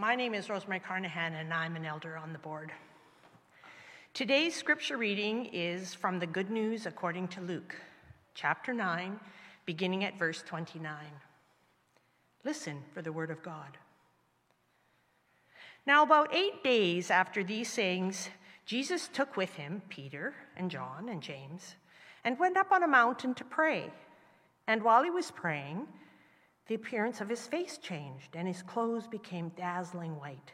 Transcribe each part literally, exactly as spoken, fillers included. My name is Rosemary Carnahan, and I'm an elder on the board. Today's scripture reading is from the Good News according to Luke, chapter nine, beginning at verse twenty-nine. Listen for the word of God. Now, about eight days after these sayings, Jesus took with him Peter and John and James and went up on a mountain to pray. And while he was praying, the appearance of his face changed, and his clothes became dazzling white.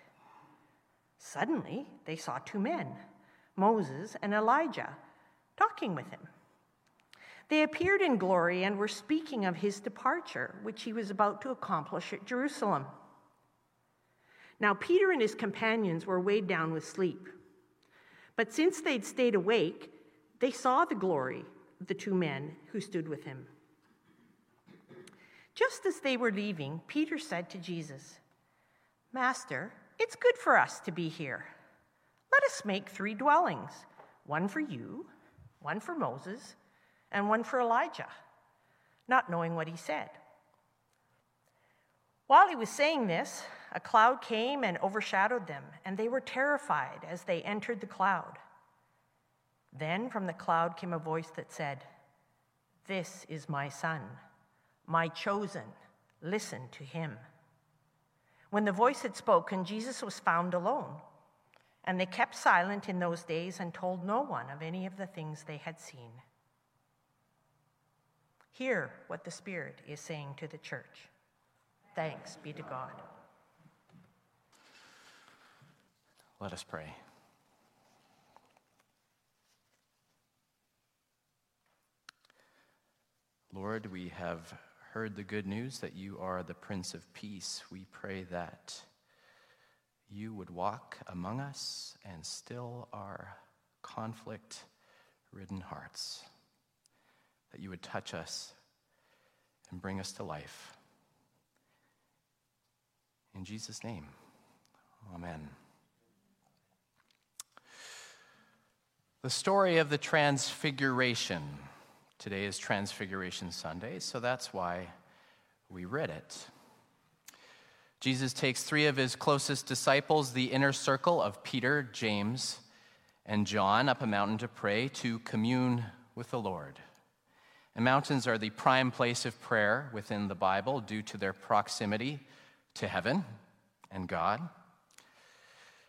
Suddenly, they saw two men, Moses and Elijah, talking with him. They appeared in glory and were speaking of his departure, which he was about to accomplish at Jerusalem. Now, Peter and his companions were weighed down with sleep. But since they'd stayed awake, they saw the glory of the two men who stood with him. Just as they were leaving, Peter said to Jesus, "Master, it's good for us to be here. Let us make three dwellings, one for you, one for Moses, and one for Elijah," not knowing what he said. While he was saying this, a cloud came and overshadowed them, and they were terrified as they entered the cloud. Then from the cloud came a voice that said, "This is my son, my chosen, listen to him." When the voice had spoken, Jesus was found alone, and they kept silent in those days and told no one of any of the things they had seen. Hear what the Spirit is saying to the church. Thanks be to God. Let us pray. Lord, we have heard the good news that you are the Prince of Peace. We pray that you would walk among us and still our conflict-ridden hearts, that you would touch us and bring us to life. In Jesus' name, amen. The story of the Transfiguration. Today is Transfiguration Sunday, so that's why we read it. Jesus takes three of his closest disciples, the inner circle of Peter, James, and John, up a mountain to pray, to commune with the Lord. And mountains are the prime place of prayer within the Bible due to their proximity to heaven and God.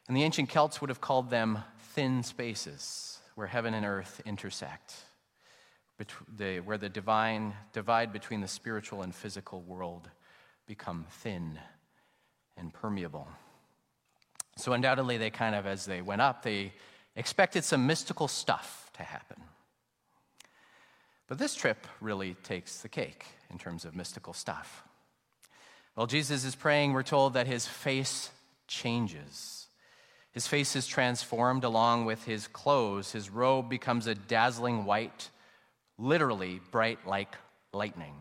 And the ancient Celts would have called them thin spaces where heaven and earth intersect, where the divine divide between the spiritual and physical world become thin and permeable. So undoubtedly, they kind of, as they went up, they expected some mystical stuff to happen. But this trip really takes the cake in terms of mystical stuff. While Jesus is praying, we're told that his face changes. His face is transformed along with his clothes. His robe becomes a dazzling white, literally bright like lightning.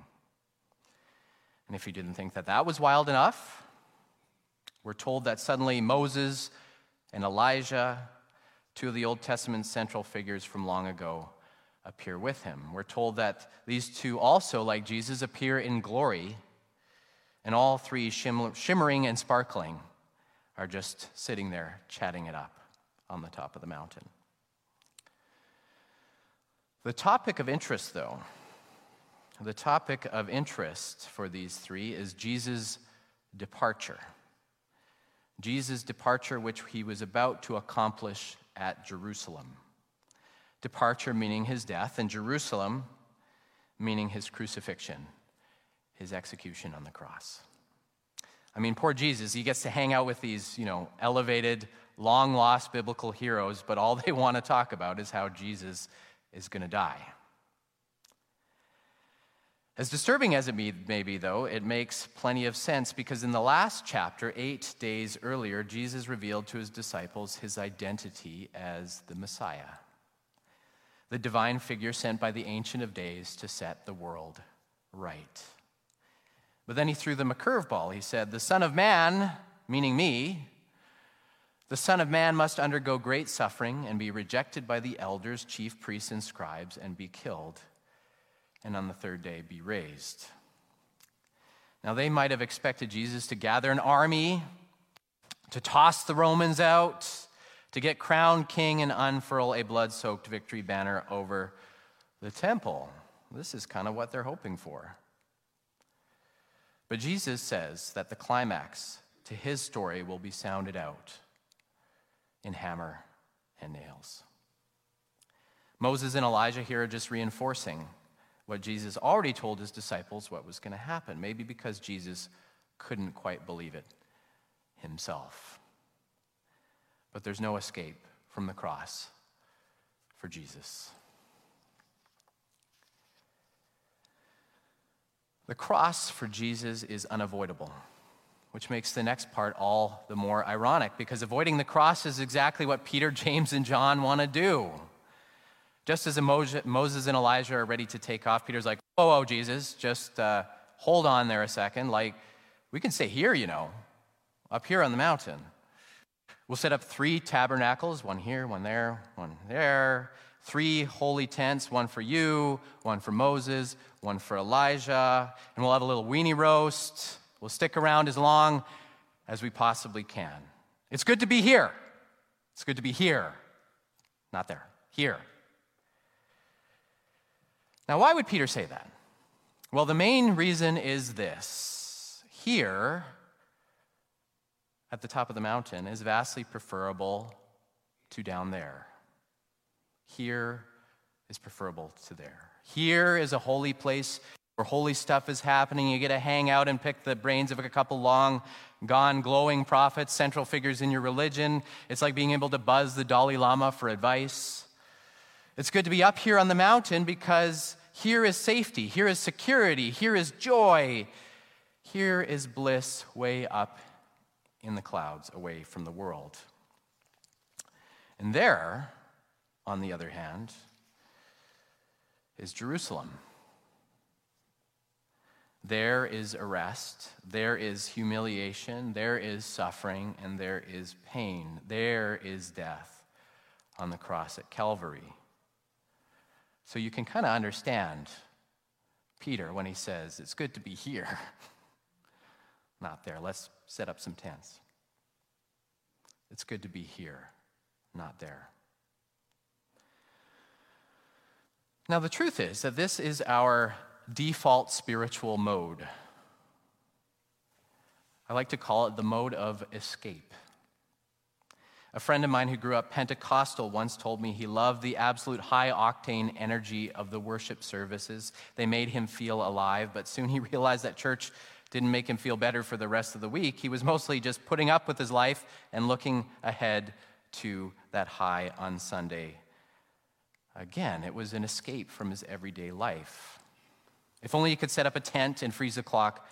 And if you didn't think that that was wild enough, we're told that suddenly Moses and Elijah, two of the Old Testament central figures from long ago, appear with him. We're told that these two also, like Jesus, appear in glory, and all three shim- shimmering and sparkling are just sitting there chatting it up on the top of the mountain. The topic of interest, though, the topic of interest for these three is Jesus' departure. Jesus' departure, which he was about to accomplish at Jerusalem. Departure meaning his death, and Jerusalem meaning his crucifixion, his execution on the cross. I mean, poor Jesus, he gets to hang out with these, you know, elevated, long-lost biblical heroes, but all they want to talk about is how Jesus is going to die. As disturbing as it may be, though, it makes plenty of sense because in the last chapter, eight days earlier, Jesus revealed to his disciples his identity as the Messiah, the divine figure sent by the Ancient of Days to set the world right. But then he threw them a curveball. He said, "The Son of Man," meaning me, "the Son of Man must undergo great suffering and be rejected by the elders, chief priests, and scribes, and be killed, and on the third day be raised." Now, they might have expected Jesus to gather an army to toss the Romans out, to get crowned king and unfurl a blood-soaked victory banner over the temple. This is kind of what they're hoping for. But Jesus says that the climax to his story will be sounded out in hammer and nails. Moses and Elijah here are just reinforcing what Jesus already told his disciples what was going to happen, maybe because Jesus couldn't quite believe it himself. But there's no escape from the cross for Jesus. The cross for Jesus is unavoidable, which makes the next part all the more ironic, because avoiding the cross is exactly what Peter, James, and John want to do. Just as Moses and Elijah are ready to take off, Peter's like, whoa, whoa, Jesus, just uh, hold on there a second. Like, we can stay here, you know, up here on the mountain. We'll set up three tabernacles, one here, one there, one there, three holy tents, one for you, one for Moses, one for Elijah, and we'll have a little weenie roast. We'll stick around as long as we possibly can. It's good to be here. It's good to be here. Not there, here. Now, why would Peter say that? Well, the main reason is this. Here, at the top of the mountain, is vastly preferable to down there. Here is preferable to there. Here is a holy place where holy stuff is happening. You get to hang out and pick the brains of a couple long gone glowing prophets, central figures in your religion. It's like being able to buzz the Dalai Lama for advice. It's good to be up here on the mountain because here is safety, here is security, here is joy, here is bliss way up in the clouds away from the world. And there, on the other hand, is Jerusalem. There is arrest, there is humiliation, there is suffering, and there is pain. There is death on the cross at Calvary. So you can kind of understand Peter when he says, it's good to be here, not there. Let's set up some tents. It's good to be here, not there. Now, the truth is that this is our default spiritual mode. I like to call it the mode of escape. A friend of mine who grew up Pentecostal once told me he loved the absolute high-octane energy of the worship services. They made him feel alive, but soon he realized that church didn't make him feel better for the rest of the week. He was mostly just putting up with his life and looking ahead to that high on Sunday. Again, it was an escape from his everyday life. If only he could set up a tent and freeze the clock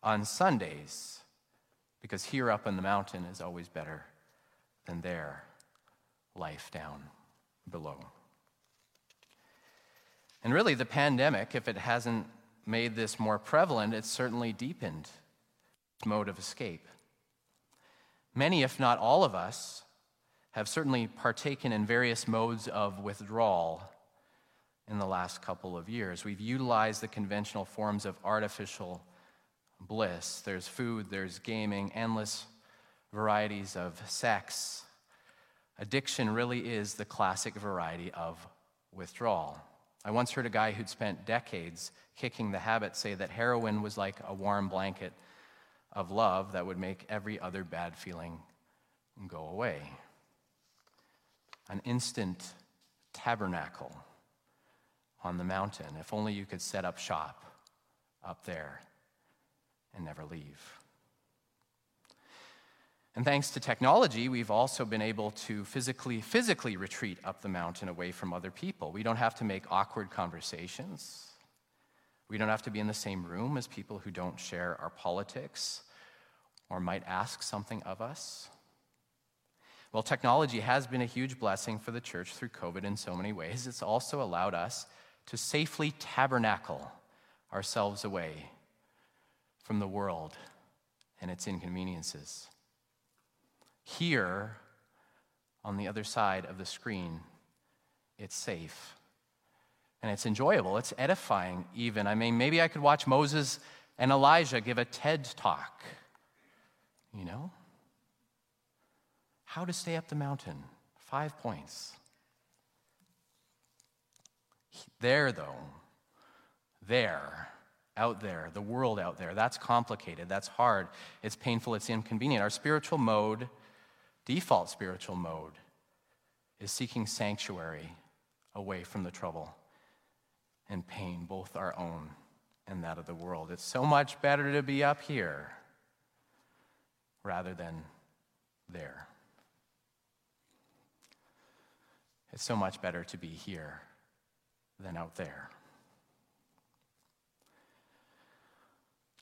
on Sundays, because here up on the mountain is always better than their life down below. And really, the pandemic, if it hasn't made this more prevalent, it's certainly deepened this mode of escape. Many, if not all of us, have certainly partaken in various modes of withdrawal in the last couple of years. We've utilized the conventional forms of artificial bliss. There's food, there's gaming, endless varieties of sex. Addiction really is the classic variety of withdrawal. I once heard a guy who'd spent decades kicking the habit say that heroin was like a warm blanket of love that would make every other bad feeling go away. An instant tabernacle on the mountain. If only you could set up shop up there and never leave. And thanks to technology, we've also been able to physically physically retreat up the mountain away from other people. We don't have to make awkward conversations. We don't have to be in the same room as people who don't share our politics or might ask something of us. Well, technology has been a huge blessing for the church through COVID in so many ways. It's also allowed us to safely tabernacle ourselves away from the world and its inconveniences. Here, on the other side of the screen, it's safe, and it's enjoyable. It's edifying, even. I mean, maybe I could watch Moses and Elijah give a TED talk, you know? How to stay up the mountain, five points. There, though, there, out there, the world out there, that's complicated, that's hard, it's painful, it's inconvenient. Our spiritual mode, default spiritual mode, is seeking sanctuary away from the trouble and pain, both our own and that of the world. It's so much better to be up here rather than there. It's so much better to be here than out there.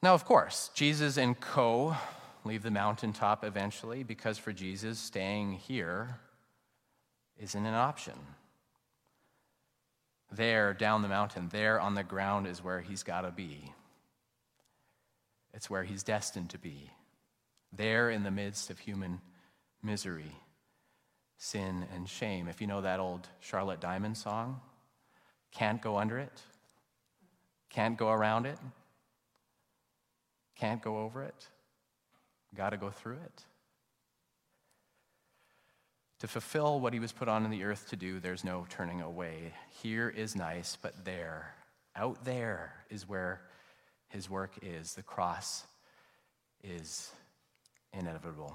Now, of course, Jesus and co leave the mountaintop eventually, because for Jesus, staying here isn't an option. There, down the mountain, there on the ground is where he's got to be. It's where he's destined to be. There in the midst of human misery, sin, and shame. If you know that old Charlotte Diamond song, can't go under it, can't go around it, can't go over it, got to go through it. To fulfill what he was put on in the earth to do, there's no turning away. Here is nice, but there, out there is where his work is. The cross is inevitable.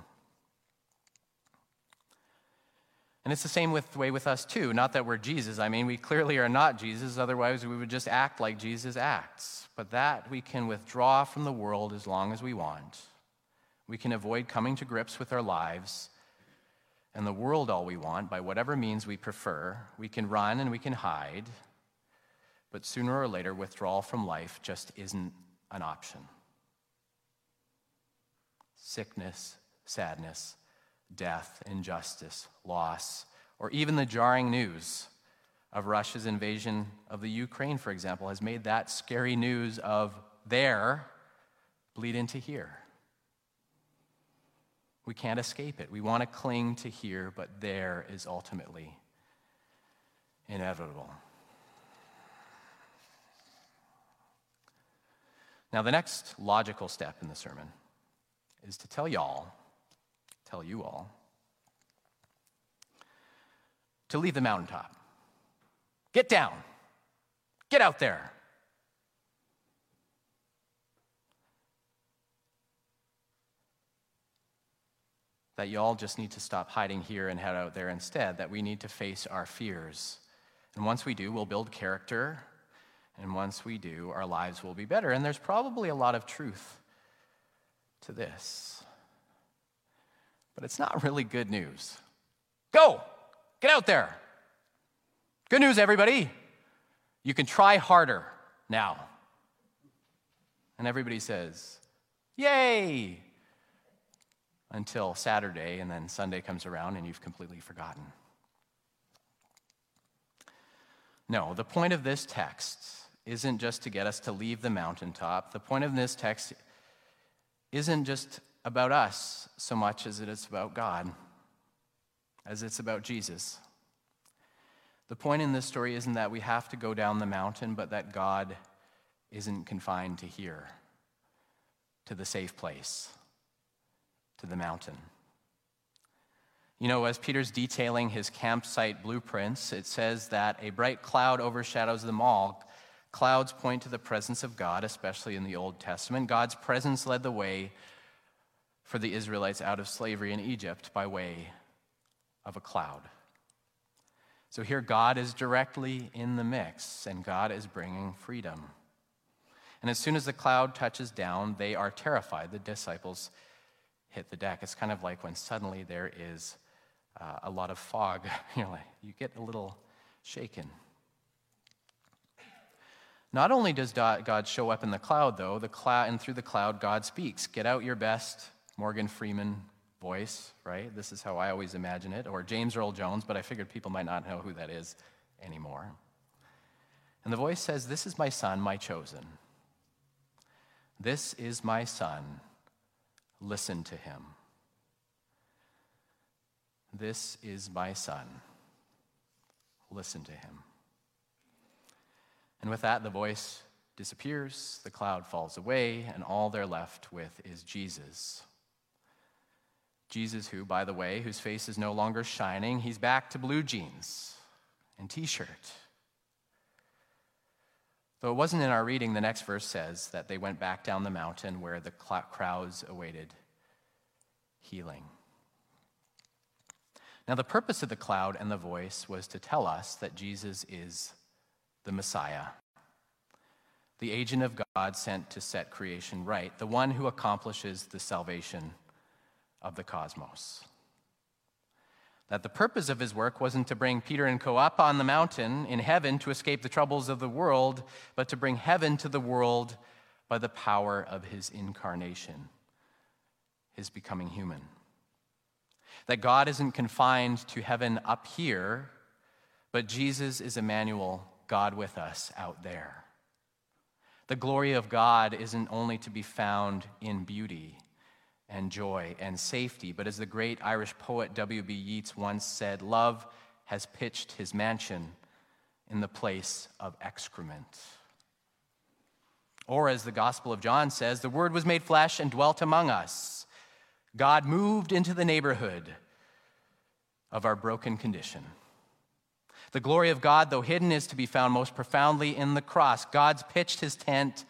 And it's the same with, way with us too. Not that we're Jesus. I mean, we clearly are not Jesus. Otherwise, we would just act like Jesus acts. But that we can withdraw from the world as long as we want. We can avoid coming to grips with our lives and the world all we want, by whatever means we prefer. We can run and we can hide, but sooner or later, withdrawal from life just isn't an option. Sickness, sadness, death, injustice, loss, or even the jarring news of Russia's invasion of the Ukraine, for example, has made that scary news of there bleed into here. We can't escape it. We want to cling to here, but there is ultimately inevitable. Now, the next logical step in the sermon is to tell y'all, tell you all, to leave the mountaintop. Get down. Get out there. That y'all just need to stop hiding here and head out there instead, that we need to face our fears. And once we do, we'll build character, and once we do, our lives will be better. And there's probably a lot of truth to this. But it's not really good news. Go! Get out there! Good news, everybody! You can try harder now. And everybody says, yay! Until Saturday, and then Sunday comes around and you've completely forgotten. No, the point of this text isn't just to get us to leave the mountaintop. The point of this text isn't just about us so much as it is about God, as it's about Jesus. The point in this story isn't that we have to go down the mountain, but that God isn't confined to here, to the safe place, to the mountain. You know, as Peter's detailing his campsite blueprints, it says that a bright cloud overshadows them all. Clouds point to the presence of God, especially in the Old Testament. God's presence led the way for the Israelites out of slavery in Egypt by way of a cloud. So here God is directly in the mix, and God is bringing freedom. And as soon as the cloud touches down, they are terrified. The disciples hit the deck. It's kind of like when suddenly there is uh, a lot of fog. You're like, you get a little shaken. Not only does God show up in the cloud, though, the cloud and through the cloud, God speaks. Get out your best Morgan Freeman voice, right? This is how I always imagine it, or James Earl Jones, but I figured people might not know who that is anymore. And the voice says, "This is my son, my chosen. This is my son. Listen to him. This is my son. Listen to him." And with that, the voice disappears, the cloud falls away, and all they're left with is Jesus. Jesus, who, by the way, whose face is no longer shining, he's back to blue jeans and t-shirt. Though it wasn't in our reading, the next verse says that they went back down the mountain where the crowds awaited healing. Now, the purpose of the cloud and the voice was to tell us that Jesus is the Messiah, the agent of God sent to set creation right, the one who accomplishes the salvation of the cosmos. That the purpose of his work wasn't to bring Peter and co up on the mountain in heaven to escape the troubles of the world, but to bring heaven to the world by the power of his incarnation, his becoming human. That God isn't confined to heaven up here, but Jesus is Emmanuel, God with us out there. The glory of God isn't only to be found in beauty and joy and safety, but as the great Irish poet W B Yeats once said, love has pitched his mansion in the place of excrement. Or as the Gospel of John says, the Word was made flesh and dwelt among us. God moved into the neighborhood of our broken condition. The glory of God, though hidden, is to be found most profoundly in the cross. God's pitched his tent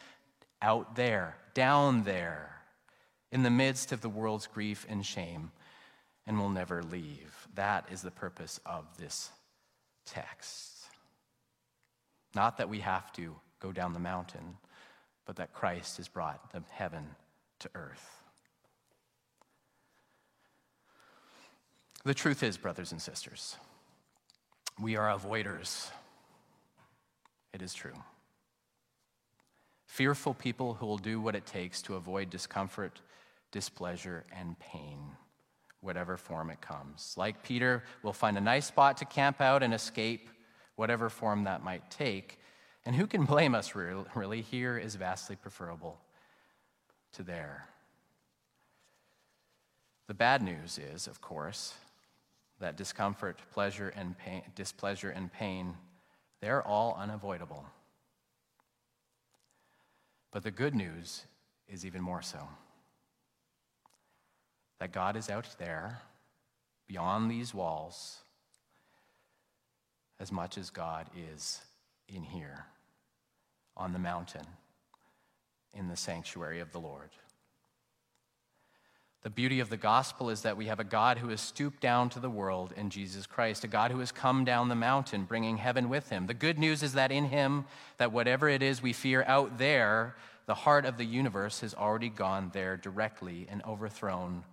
out there, down there, in the midst of the world's grief and shame, and will never leave. That is the purpose of this text. Not that we have to go down the mountain, but that Christ has brought the heaven to earth. The truth is, brothers and sisters, we are avoiders. It is true. Fearful people who will do what it takes to avoid discomfort, displeasure, and pain, whatever form it comes. Like Peter, we'll find a nice spot to camp out and escape, whatever form that might take. And who can blame us, really? Here is vastly preferable to there. The bad news is, of course, that discomfort, pleasure, and pain, displeasure, and pain, they're all unavoidable. But the good news is even more so. That God is out there, beyond these walls, as much as God is in here, on the mountain, in the sanctuary of the Lord. The beauty of the gospel is that we have a God who has stooped down to the world in Jesus Christ, a God who has come down the mountain, bringing heaven with him. The good news is that in him, that whatever it is we fear out there, the heart of the universe has already gone there directly and overthrown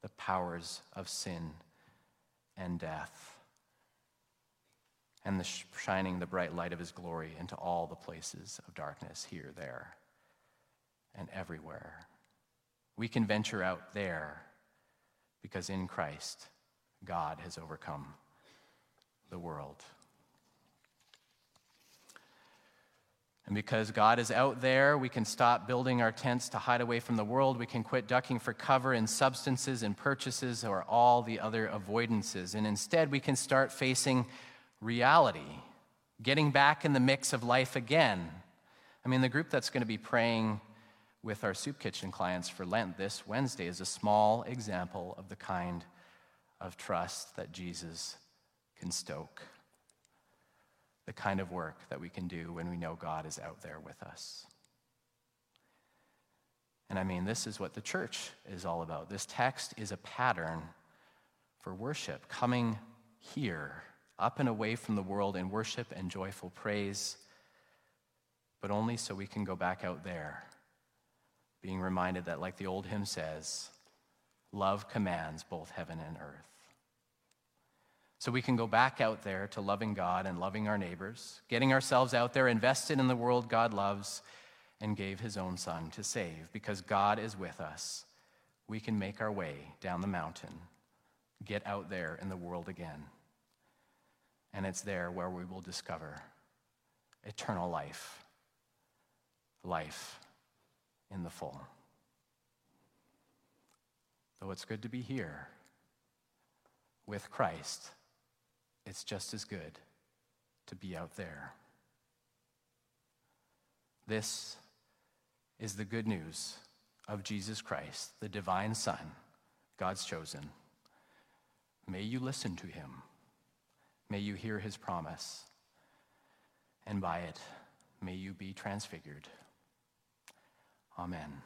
the powers of sin and death, and the shining the bright light of his glory into all the places of darkness, here, there, and everywhere. We can venture out there because in Christ, God has overcome the world. And because God is out there, we can stop building our tents to hide away from the world. We can quit ducking for cover in substances and purchases or all the other avoidances. And instead, we can start facing reality, getting back in the mix of life again. I mean, the group that's going to be praying with our soup kitchen clients for Lent this Wednesday is a small example of the kind of trust that Jesus can stoke, the kind of work that we can do when we know God is out there with us. And I mean, this is what the church is all about. This text is a pattern for worship, coming here, up and away from the world in worship and joyful praise, but only so we can go back out there, being reminded that, like the old hymn says, love commands both heaven and earth. So we can go back out there to loving God and loving our neighbors, getting ourselves out there invested in the world God loves and gave his own son to save. Because God is with us, we can make our way down the mountain, get out there in the world again. And it's there where we will discover eternal life, life in the full. Though it's good to be here with Christ, it's just as good to be out there. This is the good news of Jesus Christ, the divine Son, God's chosen. May you listen to him. May you hear his promise. And by it, may you be transfigured. Amen.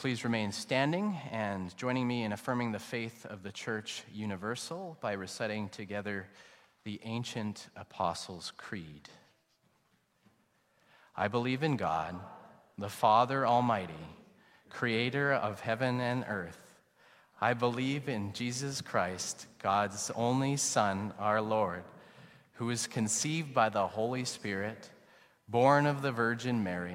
Please remain standing and joining me in affirming the faith of the Church Universal by reciting together the ancient Apostles' Creed. I believe in God, the Father Almighty, creator of heaven and earth. I believe in Jesus Christ, God's only Son, our Lord, who was conceived by the Holy Spirit, born of the Virgin Mary,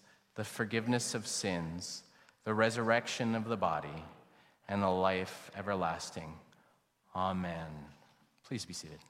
the forgiveness of sins, the resurrection of the body, and the life everlasting. Amen. Please be seated.